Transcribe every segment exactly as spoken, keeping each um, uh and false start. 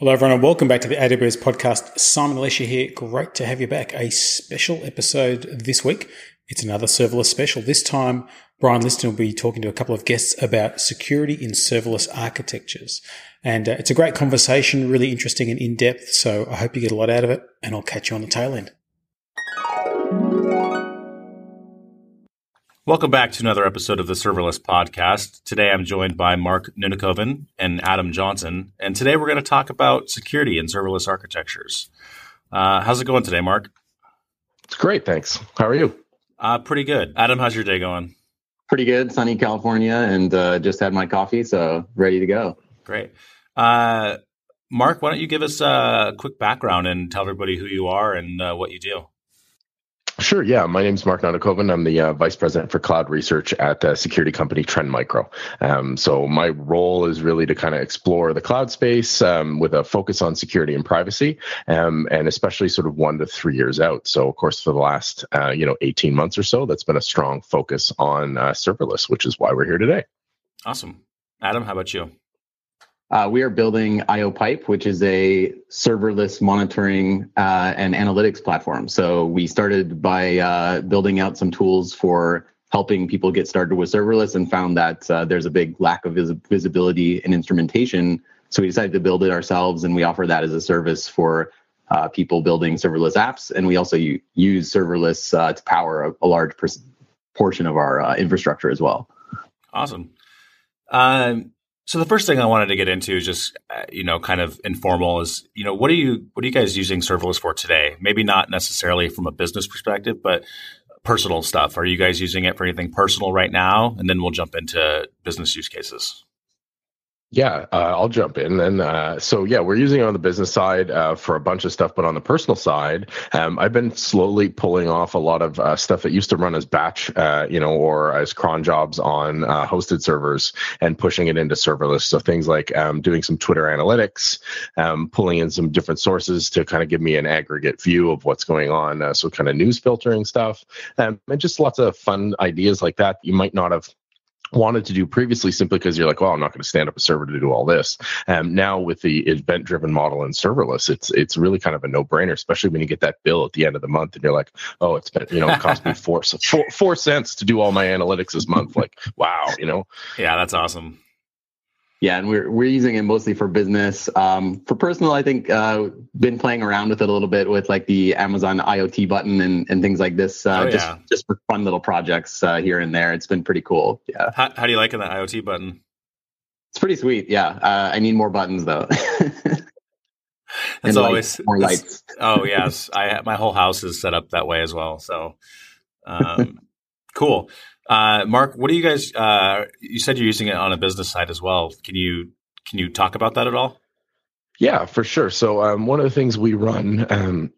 Hello, everyone, and welcome back to the A W S podcast. Simon Lesher here. Great to have you back. A special episode this week. It's another serverless special. This time, Brian Liston will be talking to a couple of guests about security in serverless architectures. And uh, it's a great conversation, really interesting and in-depth, so I hope you get a lot out of it, and I'll catch you on the tail end. Welcome back to another episode of the Serverless Podcast. Today, I'm joined by Mark Nunikoven and Adam Johnson. And today, we're going to talk about security and serverless architectures. Uh, how's it going today, Mark? It's great, thanks. How are you? Uh, pretty good. Adam, how's your day going? Pretty good. Sunny California, and uh, just had my coffee, so ready to go. Great. Uh, Mark, why don't you give us a quick background and tell everybody who you are and uh, what you do? Sure. Yeah. My name is Mark Nunikoven. I'm the uh, vice president for cloud research at the security company Trend Micro. Um, so my role is really to kind of explore the cloud space um, with a focus on security and privacy, um, and especially sort of one to three years out. So, of course, for the last, uh, you know, eighteen months or so, that's been a strong focus on uh, serverless, which is why we're here today. Awesome. Adam, how about you? Uh, we are building IOPipe, which is a serverless monitoring uh, and analytics platform. So we started by uh, building out some tools for helping people get started with serverless and found that uh, there's a big lack of vis- visibility and instrumentation. So we decided to build it ourselves, and we offer that as a service for uh, people building serverless apps. And we also u- use serverless uh, to power a, a large per- portion of our uh, infrastructure as well. Awesome. Um... So the first thing I wanted to get into is just, uh, you know, kind of informal is, you know, what are you what are you guys using serverless for today? Maybe not necessarily from a business perspective, but personal stuff. Are you guys using it for anything personal right now? And then we'll jump into business use cases. Yeah, uh, I'll jump in. And uh, so, yeah, we're using it on the business side uh, for a bunch of stuff. But on the personal side, um, I've been slowly pulling off a lot of uh, stuff that used to run as batch, uh, you know, or as cron jobs on uh, hosted servers and pushing it into serverless. So things like um, doing some Twitter analytics, um, pulling in some different sources to kind of give me an aggregate view of what's going on. Uh, so kind of news filtering stuff, um, and just lots of fun ideas like that you might not have wanted to do previously simply because you're like, well, I'm not going to stand up a server to do all this. Um, now with the event-driven model in serverless, it's it's really kind of a no-brainer, especially when you get that bill at the end of the month and you're like, oh, it's been, you know, it cost me four, four, four cents to do all my analytics this month. Like, wow, you know? Yeah, that's awesome. Yeah, and we're we're using it mostly for business. Um, for personal, I think uh, been playing around with it a little bit with like the Amazon IoT button and, and things like this. Uh, oh, yeah. Just just for fun little projects uh, here and there. It's been pretty cool. Yeah. How, how do you like that IoT button? It's pretty sweet. Yeah. Uh, I need more buttons though. That's always lights, more lights. Oh yes, I my whole house is set up that way as well. So um, cool. Uh, Mark, what do you guys, uh, you said you're using it on a business side as well. Can you, can you talk about that at all? Yeah, for sure. So, um, one of the things we run, um,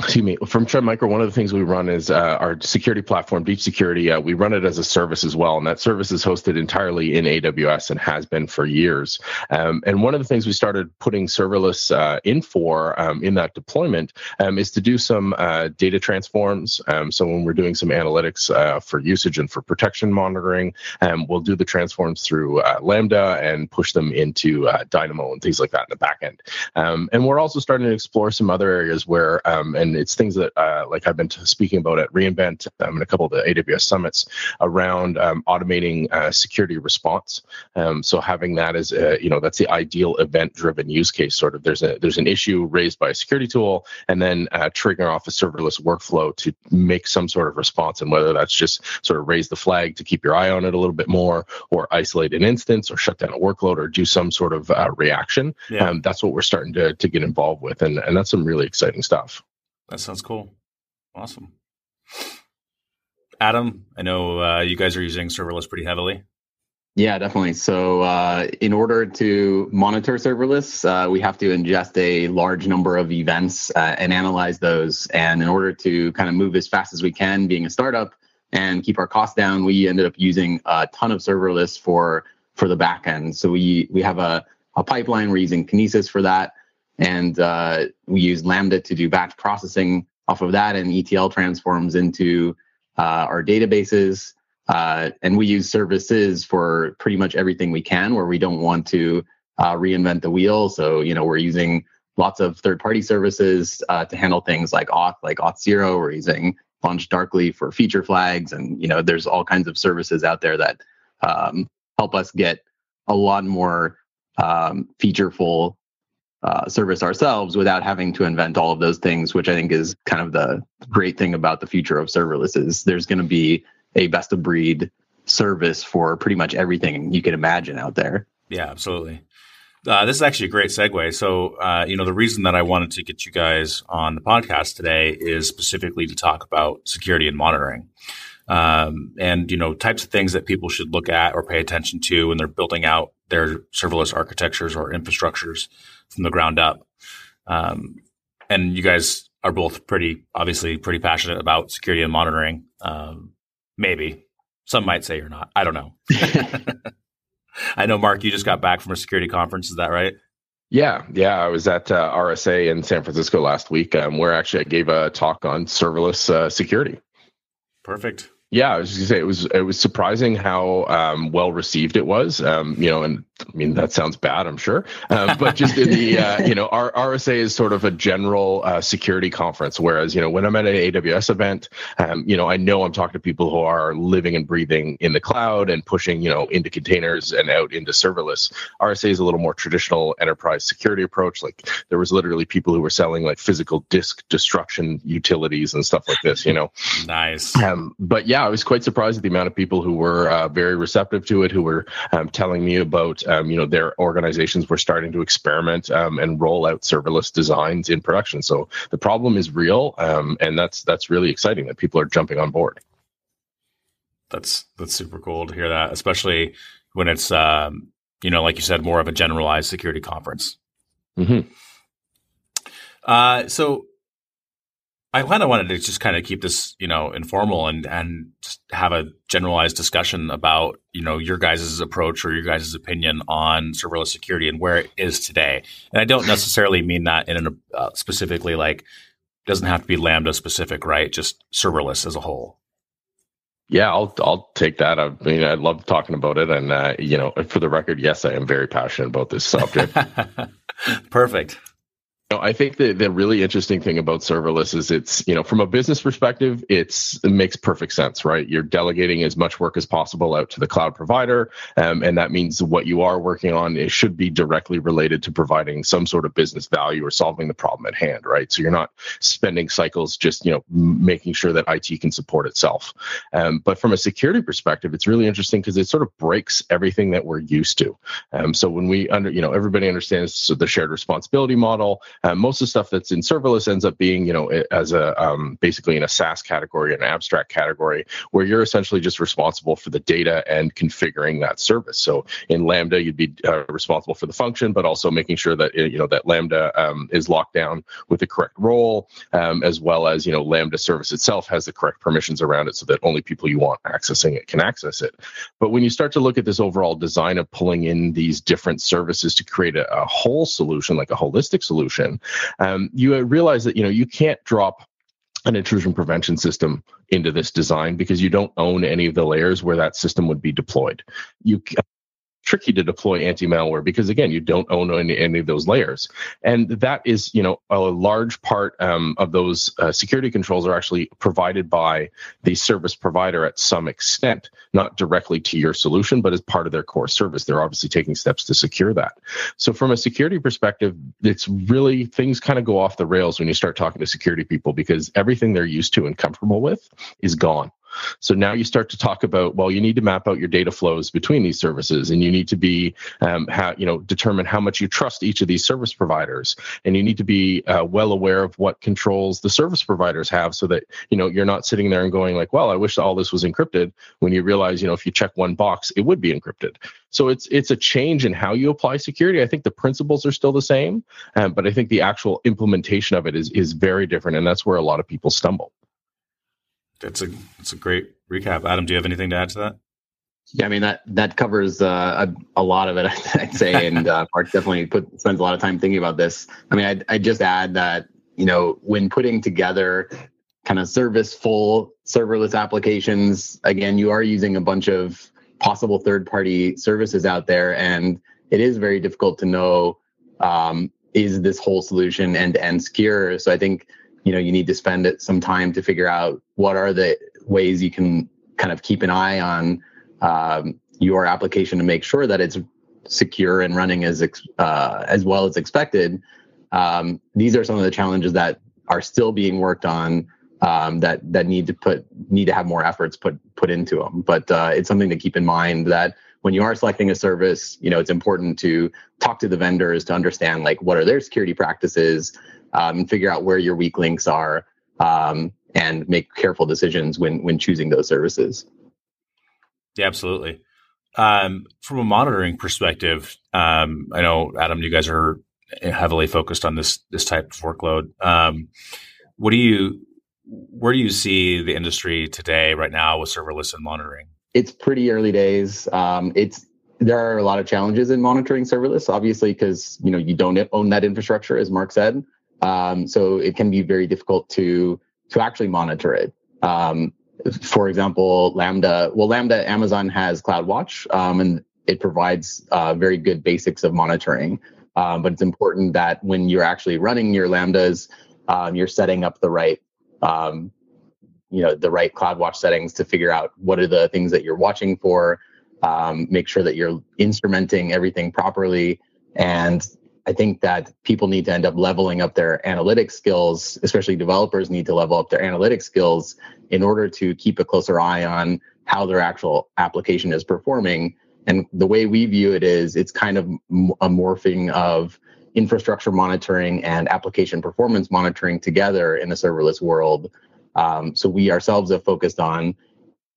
excuse me, from Trend Micro, one of the things we run is uh, our security platform, Deep Security. Uh, we run it as a service as well, and that service is hosted entirely in A W S and has been for years. Um, and one of the things we started putting serverless uh, in for um, in that deployment um, is to do some uh, data transforms. Um, so when we're doing some analytics uh, for usage and for protection monitoring, um, we'll do the transforms through uh, Lambda and push them into uh, Dynamo and things like that in the back end. Um, and we're also starting to explore some other areas where um, and it's things that, uh, like I've been speaking about at reInvent um, and a couple of the A W S summits around um, automating uh, security response. Um, so having that as, a, you know, that's the ideal event-driven use case. Sort of, there's a there's an issue raised by a security tool, and then uh, triggering off a serverless workflow to make some sort of response. And whether that's just sort of raise the flag to keep your eye on it a little bit more, or isolate an instance, or shut down a workload, or do some sort of uh, reaction. Yeah. Um, that's what we're starting to to get involved with, and and that's some really exciting stuff. That sounds cool. Awesome. Adam, I know uh, you guys are using serverless pretty heavily. Yeah, definitely. So uh, in order to monitor serverless, uh, we have to ingest a large number of events uh, and analyze those. And in order to kind of move as fast as we can, being a startup and keep our costs down, we ended up using a ton of serverless for for the back end. So we, we have a, a pipeline. We're using Kinesis for that. And uh, we use Lambda to do batch processing off of that, and E T L transforms into uh, our databases. Uh, and we use services for pretty much everything we can, where we don't want to uh, reinvent the wheel. So, you know, we're using lots of third-party services uh, to handle things like Auth, like Auth zero. We're using LaunchDarkly for feature flags. And, you know, there's all kinds of services out there that um, help us get a lot more um, featureful uh, service ourselves without having to invent all of those things, which I think is kind of the great thing about the future of serverless is there's going to be a best-of-breed service for pretty much everything you can imagine out there. Yeah, absolutely. Uh, this is actually a great segue. So, uh, you know, the reason that I wanted to get you guys on the podcast today is specifically to talk about security and monitoring, um, and, you know, types of things that people should look at or pay attention to when they're building out their serverless architectures or infrastructures from the ground up. Um, and you guys are both pretty, obviously pretty passionate about security and monitoring. Um, maybe some might say you're not, I don't know. I know, Mark, you just got back from a security conference. Is that right? Yeah. Yeah. I was at uh, R S A in San Francisco last week, um, where actually I gave a talk on serverless uh, security. Perfect. Yeah. I was just going to say, it was, it was surprising how um, well received it was, um, you know, and I mean, that sounds bad, I'm sure. Um, but just in the, uh, you know, our R S A is sort of a general uh, security conference. Whereas, you know, when I'm at an A W S event, um, you know, I know I'm talking to people who are living and breathing in the cloud and pushing, you know, into containers and out into serverless. R S A is a little more traditional enterprise security approach. Like there was literally people who were selling like physical disk destruction utilities and stuff like this, you know. Nice. Um, but yeah, I was quite surprised at the amount of people who were uh, very receptive to it, who were um, telling me about, Um, you know, their organizations were starting to experiment um, and roll out serverless designs in production. So the problem is real, um, and that's that's really exciting that people are jumping on board. That's that's super cool to hear that, especially when it's um, you know, like you said, more of a generalized security conference. Mm-hmm. Uh, so I kind of wanted to just kind of keep this, you know, informal and and just have a generalized discussion about, you know, your guys' approach or your guys' opinion on serverless security and where it is today. And I don't necessarily mean that in an, uh, specifically, like, doesn't have to be Lambda specific, right? Just serverless as a whole. Yeah, I'll I'll take that. I mean, I love talking about it. And, uh, you know, for the record, yes, I am very passionate about this subject. Perfect. No, I think the, the really interesting thing about serverless is it's, you know, from a business perspective, it's, it makes perfect sense, right? You're delegating as much work as possible out to the cloud provider. Um, and that means what you are working on, it should be directly related to providing some sort of business value or solving the problem at hand, right? So you're not spending cycles just, you know, making sure that I T can support itself. Um, but from a security perspective, it's really interesting because it sort of breaks everything that we're used to. Um, so when we, under, you know, everybody understands the shared responsibility model. Uh, most of the stuff that's in serverless ends up being, you know, as a um, basically in a SaaS category, an abstract category, where you're essentially just responsible for the data and configuring that service. So in Lambda, you'd be uh, responsible for the function, but also making sure that, you know, that Lambda um, is locked down with the correct role, um, as well as, you know, Lambda service itself has the correct permissions around it so that only people you want accessing it can access it. But when you start to look at this overall design of pulling in these different services to create a, a whole solution, like a holistic solution, Um, you realize that, you know, you can't drop an intrusion prevention system into this design because you don't own any of the layers where that system would be deployed. You can't. Tricky to deploy anti-malware because, again, you don't own any, any of those layers. And that is, you know, a large part um, of those uh, security controls are actually provided by the service provider at some extent, not directly to your solution, but as part of their core service. They're obviously taking steps to secure that. So from a security perspective, it's really, things kind of go off the rails when you start talking to security people because everything they're used to and comfortable with is gone. So now you start to talk about, well, you need to map out your data flows between these services, and you need to be, um, how, you know, determine how much you trust each of these service providers, and you need to be uh, well aware of what controls the service providers have, so that, you know, you're not sitting there and going like, well, I wish all this was encrypted, when you realize, you know, if you check one box, it would be encrypted. So it's it's a change in how you apply security. I think the principles are still the same, um, but I think the actual implementation of it is is very different, and that's where a lot of people stumble. That's a that's a great recap. Adam, do you have anything to add to that? Yeah, I mean, that that covers uh, a, a lot of it, I'd say. And uh, Mark definitely put, spends a lot of time thinking about this. I mean, I'd, I'd just add that, you know, when putting together kind of serviceful serverless applications, again, you are using a bunch of possible third-party services out there. And it is very difficult to know, um, is this whole solution end-to-end secure? So I think, you know, you need to spend some time to figure out what are the ways you can kind of keep an eye on um, your application to make sure that it's secure and running as uh, as well as expected. Um, these are some of the challenges that are still being worked on um, that that need to put need to have more efforts put put into them. But uh, it's something to keep in mind that when you are selecting a service, you know, it's important to talk to the vendors to understand like what are their security practices, um, and figure out where your weak links are, um, and make careful decisions when when choosing those services. Yeah, absolutely. Um, from a monitoring perspective, um, I know, Adam, you guys are heavily focused on this this type of workload. Um, what do you, where do you see the industry today, right now, with serverless and monitoring? It's pretty early days. Um, it's there are a lot of challenges in monitoring serverless, obviously, because you know you don't own that infrastructure, as Mark said. Um, so it can be very difficult to to actually monitor it. Um, For example, Lambda, well, Lambda, Amazon has CloudWatch, um, and it provides uh, very good basics of monitoring. Um, but it's important that when you're actually running your Lambdas, um, you're setting up the right, um, you know, the right CloudWatch settings to figure out what are the things that you're watching for, um, make sure that you're instrumenting everything properly. And I think that people need to end up leveling up their analytics skills, especially developers need to level up their analytics skills in order to keep a closer eye on how their actual application is performing. And the way we view it is it's kind of a morphing of infrastructure monitoring and application performance monitoring together in a serverless world. Um, so we ourselves have focused on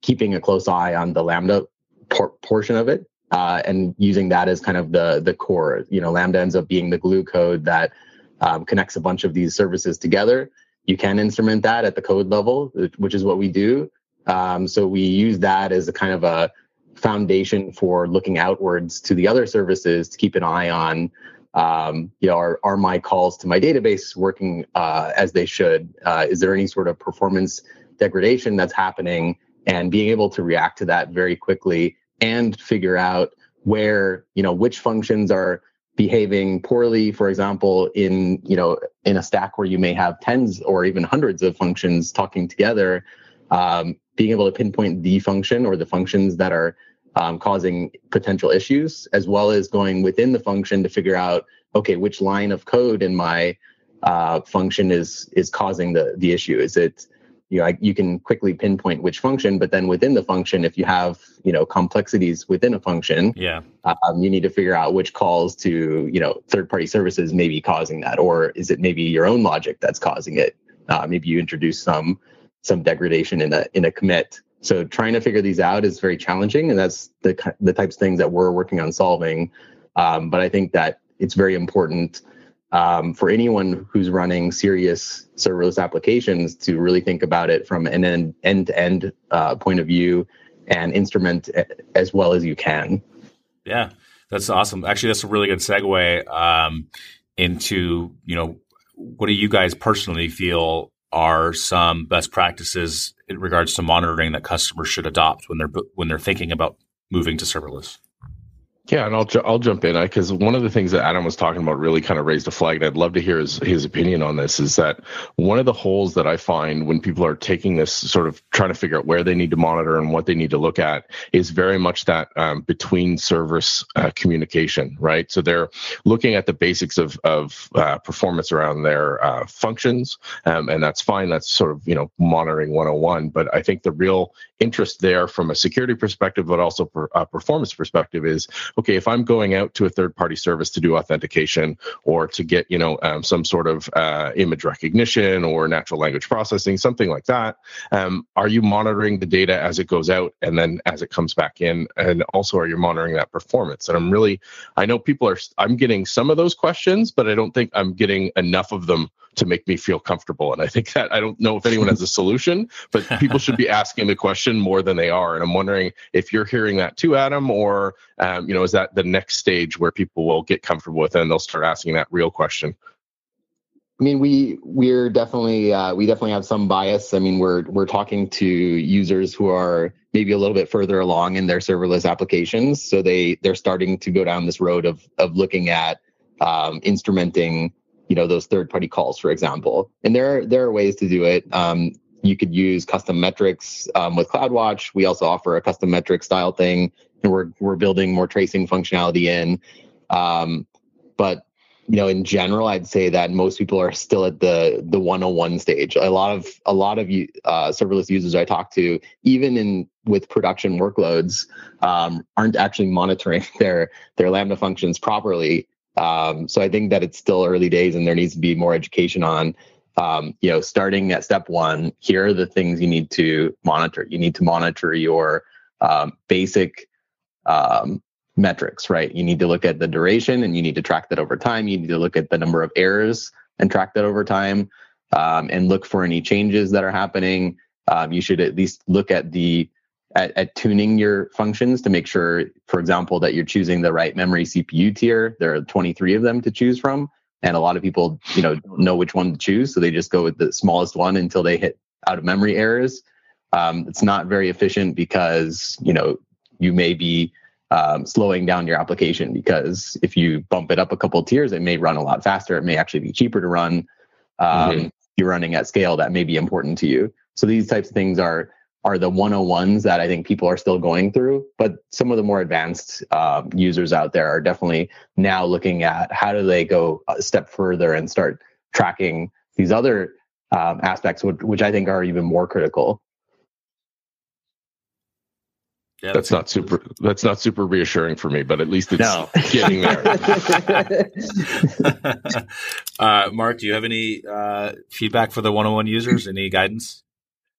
keeping a close eye on the Lambda por- portion of it. Uh, and using that as kind of the the core. You know, Lambda ends up being the glue code that um, connects a bunch of these services together. You can instrument that at the code level, which is what we do. Um, so we use that as a kind of a foundation for looking outwards to the other services to keep an eye on, um, you know, are, are my calls to my database working uh, as they should? Uh, is there any sort of performance degradation that's happening? And being able to react to that very quickly and figure out where, you know, which functions are behaving poorly, for example, in, you know, in a stack where you may have tens or even hundreds of functions talking together, um, being able to pinpoint the function or the functions that are um, causing potential issues, as well as going within the function to figure out, okay, which line of code in my uh, function is is causing the, the issue? Is it, you know, I, you can quickly pinpoint which function, but then within the function, if you have, you know, complexities within a function, yeah, um, you need to figure out which calls to, you know, third-party services may be causing that, or is it maybe your own logic that's causing it? Uh, maybe you introduce some some degradation in a in a commit. So trying to figure these out is very challenging, and that's the the types of things that we're working on solving. Um, but I think that it's very important. Um, for anyone who's running serious serverless applications to really think about it from an end, end-to-end uh, point of view and instrument as well as you can. Yeah, that's awesome. Actually, that's a really good segue um, into, you know, what do you guys personally feel are some best practices in regards to monitoring that customers should adopt when they're when they're thinking about moving to serverless? Yeah, and I'll ju- I'll jump in because one of the things that Adam was talking about really kind of raised a flag, and I'd love to hear his, his opinion on this, is that one of the holes that I find when people are taking this sort of trying to figure out where they need to monitor and what they need to look at is very much that um, between service uh, communication, right? So they're looking at the basics of, of uh, performance around their uh, functions, um, and that's fine. That's sort of, you know, monitoring one oh one, but I think the real interest there from a security perspective, but also per, a performance perspective is, okay, if I'm going out to a third-party service to do authentication or to get, you know, um, some sort of uh, image recognition or natural language processing, something like that, um, are you monitoring the data as it goes out and then as it comes back in? And also, are you monitoring that performance? And I'm really, I know people are, I'm getting some of those questions, but I don't think I'm getting enough of them to make me feel comfortable. And I think that, I don't know if anyone has a solution, but people should be asking the question more than they are. And I'm wondering if you're hearing that too, Adam, or, um, you know, is that the next stage where people will get comfortable with it and they'll start asking that real question? I mean, we we're definitely uh, we definitely have some bias. I mean, we're we're talking to users who are maybe a little bit further along in their serverless applications, so they they're starting to go down this road of of looking at um, instrumenting, you know, those third party calls, for example. And there are, there are ways to do it. Um, you could use custom metrics um, with CloudWatch. We also offer a custom metric style thing, and we're we're building more tracing functionality in. Um, but you know, in general, I'd say that most people are still at the the one oh one stage. A lot of a lot of uh, serverless users I talk to, even in with production workloads, um, aren't actually monitoring their their Lambda functions properly. Um, so I think that it's still early days, and there needs to be more education on, um, you know, starting at step one. Here are the things you need to monitor. You need to monitor your um, basic. Um, metrics, right? You need to look at the duration and you need to track that over time. You need to look at the number of errors and track that over time, um, and look for any changes that are happening. Um, you should at least look at the at, at tuning your functions to make sure, for example, that you're choosing the right memory C P U tier. There are twenty-three of them to choose from, and a lot of people, you know, don't know which one to choose, so they just go with the smallest one until they hit out of memory errors. Um, it's not very efficient because, you know, you may be Um, slowing down your application, because if you bump it up a couple of tiers, it may run a lot faster. It may actually be cheaper to run. Um, mm-hmm. You're running at scale that may be important to you. So these types of things are are the one oh ones that I think people are still going through. But some of the more advanced um, users out there are definitely now looking at how do they go a step further and start tracking these other um, aspects, which, which I think are even more critical. Yeah, that's not super. That's not super reassuring for me, but at least it's no. getting there. uh, Mark, do you have any uh, feedback for the one oh one users? Any guidance?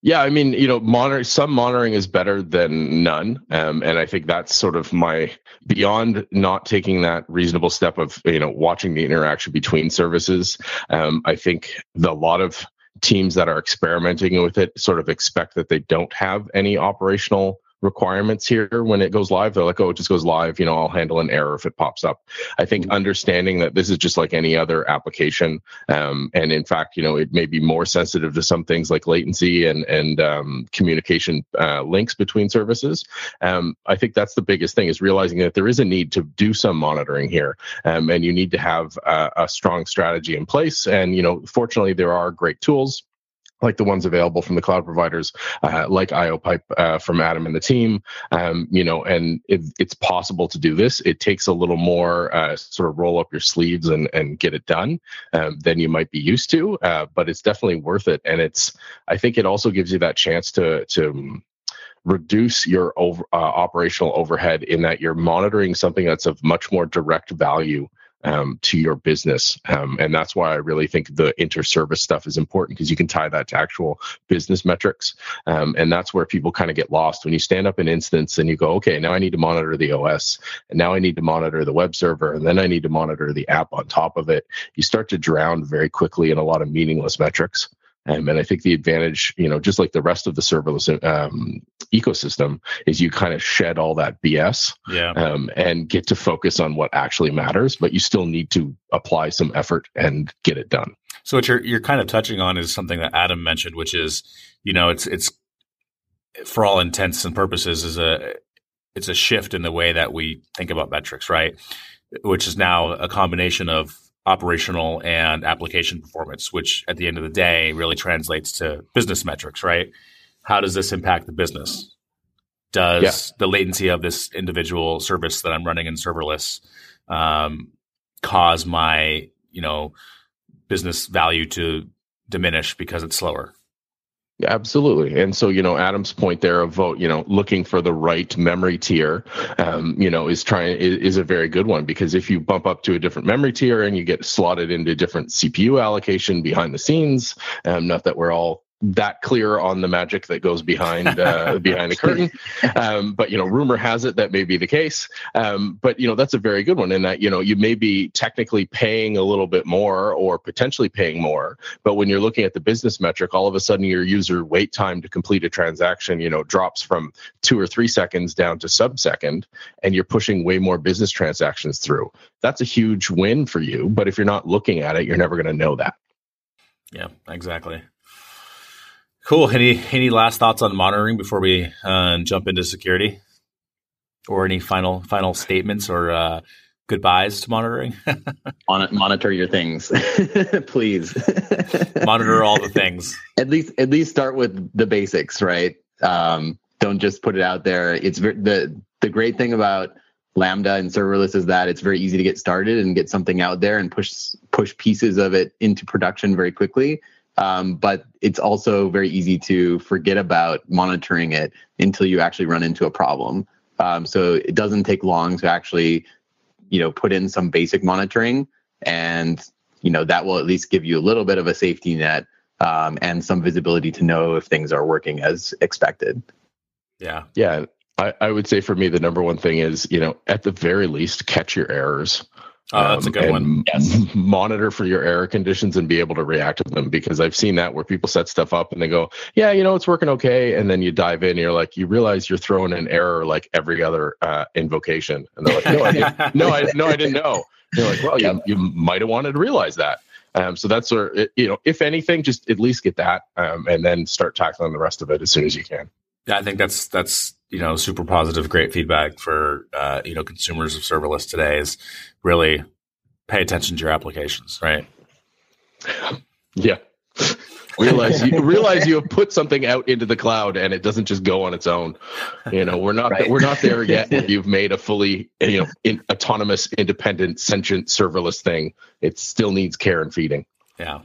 Yeah, I mean, you know, monitor, some monitoring is better than none, um, and I think that's sort of my beyond not taking that reasonable step of you know watching the interaction between services. Um, I think the, a lot of teams that are experimenting with it sort of expect that they don't have any operational requirements here when it goes live. They're like, oh, it just goes live, you know, I'll handle an error if it pops up. I think mm-hmm. understanding that this is just like any other application, um, and in fact, you know, it may be more sensitive to some things like latency and and um, communication uh, links between services. Um, I think that's the biggest thing, is realizing that there is a need to do some monitoring here, um, and you need to have a, a strong strategy in place. And, you know, fortunately, there are great tools like the ones available from the cloud providers, uh, like IOPipe uh, from Adam and the team, um, you know, and it, it's possible to do this. It takes a little more uh, sort of roll up your sleeves and, and get it done um, than you might be used to, uh, but it's definitely worth it. And it's, I think it also gives you that chance to, to, reduce your over, uh, operational overhead, in that you're monitoring something that's of much more direct value Um, to your business. Um, and that's why I really think the inter-service stuff is important, because you can tie that to actual business metrics. Um, and that's where people kind of get lost. When you stand up an instance and you go, okay, now I need to monitor the O S, and now I need to monitor the web server, and then I need to monitor the app on top of it, you start to drown very quickly in a lot of meaningless metrics. Um, and I think the advantage, you know, just like the rest of the serverless um, ecosystem, is you kind of shed all that B S yeah. um, and get to focus on what actually matters, but you still need to apply some effort and get it done. So what you're you're kind of touching on is something that Adam mentioned, which is, you know, it's it's for all intents and purposes is a it's a shift in the way that we think about metrics, right? Which is now a combination of operational and application performance, which at the end of the day really translates to business metrics, right? How does this impact the business? Does yeah. the latency of this individual service that I'm running in serverless um, cause my, you know, business value to diminish because it's slower? Absolutely. And so, you know, Adam's point there of, vote, you know, looking for the right memory tier, um, you know, is trying is, is a very good one, because if you bump up to a different memory tier and you get slotted into different C P U allocation behind the scenes, um, not that we're all that clear on the magic that goes behind uh, behind the curtain, um, but you know, rumor has it that may be the case. Um, but you know, that's a very good one, in that you know you may be technically paying a little bit more, or potentially paying more, but when you're looking at the business metric, all of a sudden your user wait time to complete a transaction, you know, drops from two or three seconds down to sub-second, and you're pushing way more business transactions through. That's a huge win for you, but if you're not looking at it, you're never going to know that. Yeah, exactly. Cool. Any any last thoughts on monitoring before we uh, jump into security, or any final final statements or uh, goodbyes to monitoring? Mon- monitor your things, please. Monitor all the things. At least at least start with the basics, right? Um, don't just put it out there. It's ver- the the great thing about Lambda and serverless is that it's very easy to get started and get something out there and push push pieces of it into production very quickly. Um, but it's also very easy to forget about monitoring it until you actually run into a problem. Um, so it doesn't take long to actually, you know, put in some basic monitoring, and you know that will at least give you a little bit of a safety net um, and some visibility to know if things are working as expected. Yeah. Yeah. I, I would say for me, the number one thing is, you know, at the very least, catch your errors. Oh, that's um, a good one. Yes. Monitor for your error conditions and be able to react to them, because I've seen that where people set stuff up and they go, yeah, you know, it's working okay. And then you dive in and you're like, you realize you're throwing an error like every other uh, invocation. And they're like, no, I didn't, no, I, no, I didn't know. And you're like, well, you, you might have wanted to realize that. Um, so that's sort of, you know, if anything, just at least get that um, and then start tackling the rest of it as soon as you can. Yeah, I think that's, that's, you know, super positive, great feedback for, uh, you know, consumers of serverless today is really pay attention to your applications, right? Yeah. Realize you realize you have put something out into the cloud and it doesn't just go on its own. You know, we're not, right. we're not there yet. You've made a fully, you know, in, autonomous, independent, sentient, serverless thing. It still needs care and feeding. Yeah.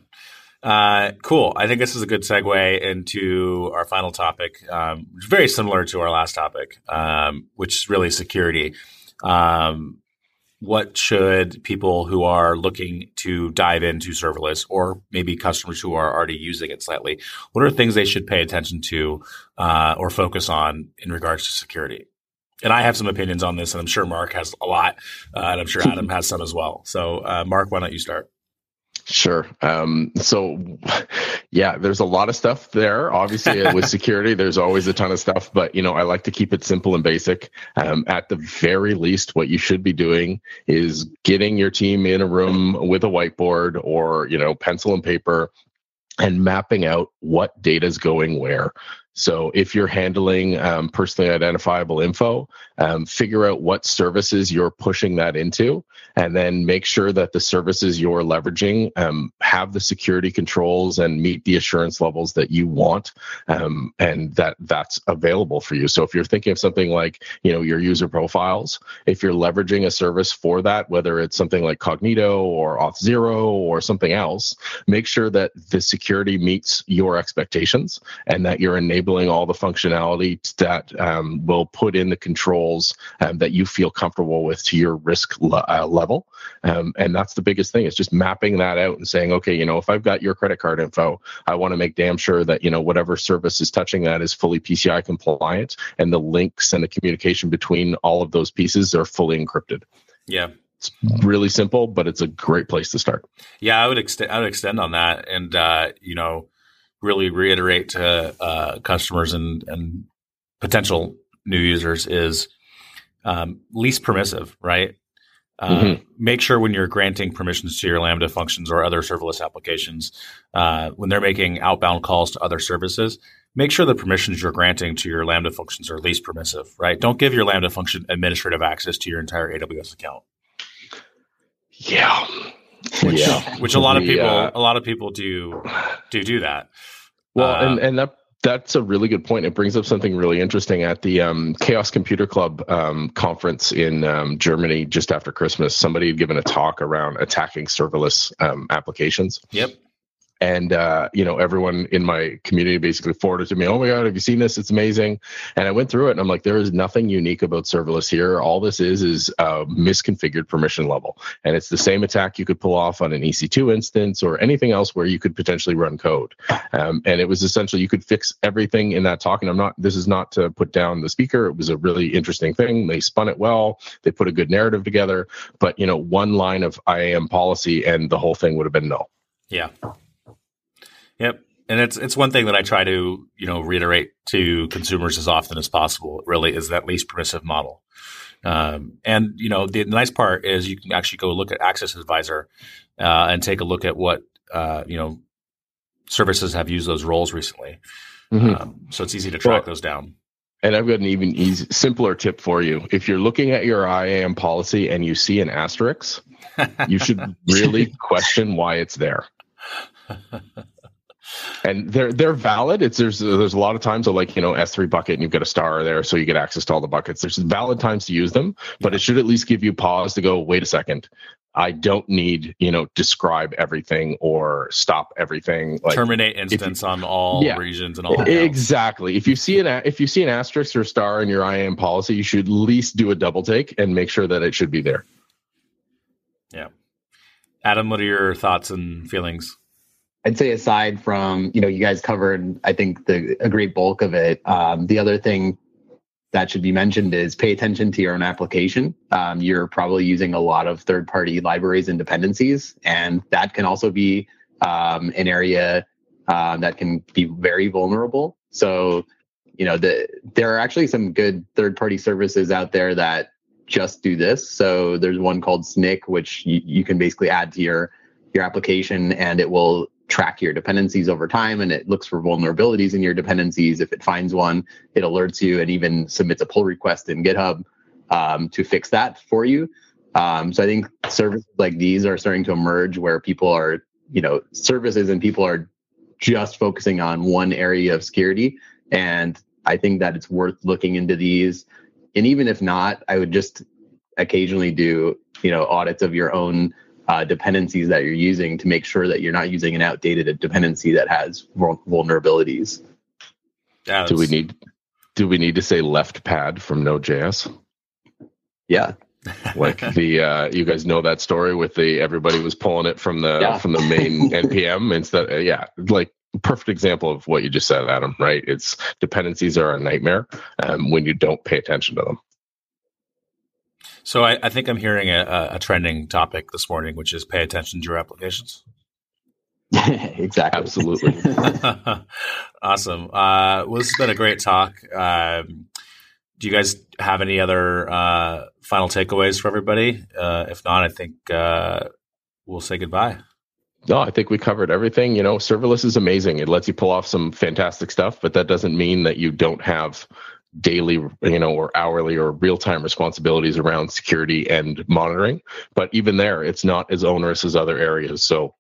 Uh, cool. I think this is a good segue into our final topic, um, which is very similar to our last topic, um, which is really security. Um, what should people who are looking to dive into serverless, or maybe customers who are already using it slightly, what are things they should pay attention to uh, or focus on in regards to security? And I have some opinions on this, and I'm sure Mark has a lot, uh, and I'm sure Adam has some as well. So, uh, Mark, why don't you start? Sure. Um, so, yeah, there's a lot of stuff there. Obviously, with security, there's always a ton of stuff. But, you know, I like to keep it simple and basic. Um, at the very least, what you should be doing is getting your team in a room with a whiteboard or, you know, pencil and paper and mapping out what data is going where. So if you're handling um, personally identifiable info, um, figure out what services you're pushing that into, and then make sure that the services you're leveraging um, have the security controls and meet the assurance levels that you want, um, and that that's available for you. So if you're thinking of something like, you know, your user profiles, if you're leveraging a service for that, whether it's something like Cognito or Auth zero or something else, make sure that the security meets your expectations and that you're enabling all the functionality that um, will put in the controls um, that you feel comfortable with to your risk le- uh, level. Um, and that's the biggest thing. It's just mapping that out and saying, okay, you know, if I've got your credit card info, I want to make damn sure that, you know, whatever service is touching that is fully P C I compliant, and the links and the communication between all of those pieces are fully encrypted. Yeah. It's really simple, but it's a great place to start. Yeah, I would extend, I would extend on that. And, uh, you know, really reiterate to uh, customers and, and potential new users is um, least permissive, right? Uh, mm-hmm. Make sure when you're granting permissions to your Lambda functions or other serverless applications, uh, when they're making outbound calls to other services, make sure the permissions you're granting to your Lambda functions are least permissive, right? Don't give your Lambda function administrative access to your entire A W S account. Yeah. Which, yeah. which a lot of people, yeah. a lot of people do, do do that. Well, uh, and, and that that's a really good point. It brings up something really interesting at the um, Chaos Computer Club um, conference in um, Germany just after Christmas. Somebody had given a talk around attacking serverless um, applications. Yep. And, uh, you know, everyone in my community basically forwarded to me, oh my God, have you seen this? It's amazing. And I went through it and I'm like, there is nothing unique about serverless here. All this is, is a misconfigured permission level. And it's the same attack you could pull off on an E C two instance or anything else where you could potentially run code. Um, and it was essentially, you could fix everything in that talk. And I'm not, this is not to put down the speaker. It was a really interesting thing. They spun it well. They put a good narrative together, but you know, one line of I A M policy and the whole thing would have been null. Yeah. Yep. And it's it's one thing that I try to, you know, reiterate to consumers as often as possible, really, is that least permissive model. Um, and, you know, the, the nice part is you can actually go look at Access Advisor uh, and take a look at what, uh, you know, services have used those roles recently. Mm-hmm. Um, so it's easy to track well, those down. And I've got an even easier, simpler tip for you. If you're looking at your I A M policy and you see an asterisk, you should really question why it's there. And they're they're valid. It's there's there's a lot of times of like, you know, S three bucket and you've got a star there, so you get access to all the buckets. There's valid times to use them, but yeah. It should at least give you pause to go, wait a second. I don't need, you know, describe everything or stop everything. Like, terminate instance you, on all yeah, regions and all that. Exactly. Now. If you see an if you see an asterisk or star in your I A M policy, you should at least do a double take and make sure that it should be there. Yeah. Adam, what are your thoughts and feelings? I'd say aside from, you know, you guys covered, I think, the a great bulk of it. Um, the other thing that should be mentioned is pay attention to your own application. Um, you're probably using a lot of third-party libraries and dependencies, and that can also be um, an area uh, that can be very vulnerable. So, you know, the, there are actually some good third-party services out there that just do this. So there's one called Snyk, which you, you can basically add to your your application, and it will track your dependencies over time, and it looks for vulnerabilities in your dependencies. If it finds one, it alerts you and even submits a pull request in GitHub um, to fix that for you. Um, so I think services like these are starting to emerge where people are, you know, services and people are just focusing on one area of security. And I think that it's worth looking into these. And even if not, I would just occasionally do, you know, audits of your own Uh, dependencies that you're using to make sure that you're not using an outdated dependency that has vulnerabilities. Yeah, do we need do we need to say left pad from Node.js? Yeah. Like the uh, you guys know that story with the everybody was pulling it from the yeah. from the main N P M instead uh, yeah, like perfect example of what you just said, Adam, right? It's dependencies are a nightmare um, when you don't pay attention to them. So I, I think I'm hearing a, a trending topic this morning, which is pay attention to your applications. Exactly. Absolutely. Awesome. Uh, well, this has been a great talk. Um, do you guys have any other uh, final takeaways for everybody? Uh, if not, I think uh, we'll say goodbye. No, I think we covered everything. You know, serverless is amazing. It lets you pull off some fantastic stuff, but that doesn't mean that you don't have daily, you know, or hourly or real-time responsibilities around security and monitoring. But even there, it's not as onerous as other areas. So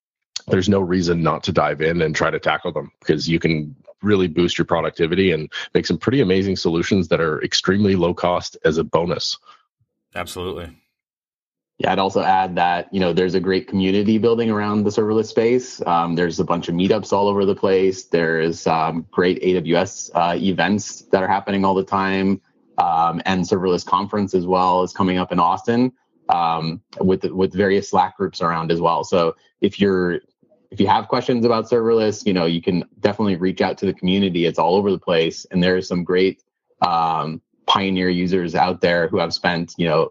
there's no reason not to dive in and try to tackle them, because you can really boost your productivity and make some pretty amazing solutions that are extremely low cost as a bonus. Absolutely. Yeah, I'd also add that, you know, there's a great community building around the serverless space. Um, there's a bunch of meetups all over the place. There's um, great A W S uh, events that are happening all the time. Um, and Serverless Conference as well is coming up in Austin um, with with various Slack groups around as well. So if you're if you have questions about serverless, you know, you can definitely reach out to the community. It's all over the place. And there's some great um, pioneer users out there who have spent, you know,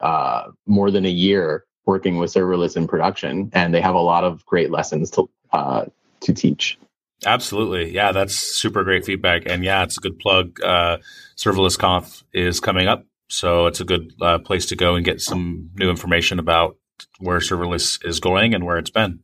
uh more than a year working with serverless in production, and they have a lot of great lessons to uh to teach. Absolutely. Yeah, that's super great feedback. And yeah, it's a good plug. uh Serverless Conf is coming up, so it's a good uh, place to go and get some new information about where serverless is going and where it's been.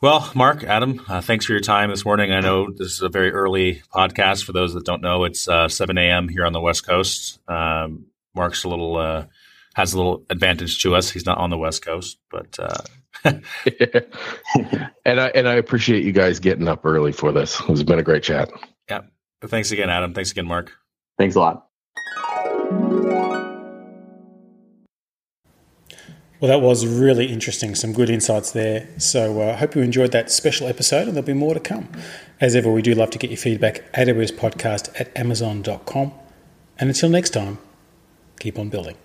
Well, Mark, Adam, uh, thanks for your time this morning. I know this is a very early podcast. For those that don't know, it's uh seven a.m. here on the West Coast. um Mark's a little uh has a little advantage to us. He's not on the West Coast, but uh, and I and I appreciate you guys getting up early for this. It's been a great chat. Yeah. Thanks again, Adam. Thanks again, Mark. Thanks a lot. Well, that was really interesting. Some good insights there. So I uh, hope you enjoyed that special episode, and there'll be more to come. As ever, we do love to get your feedback. A W S podcast at amazon dot com. And until next time, keep on building.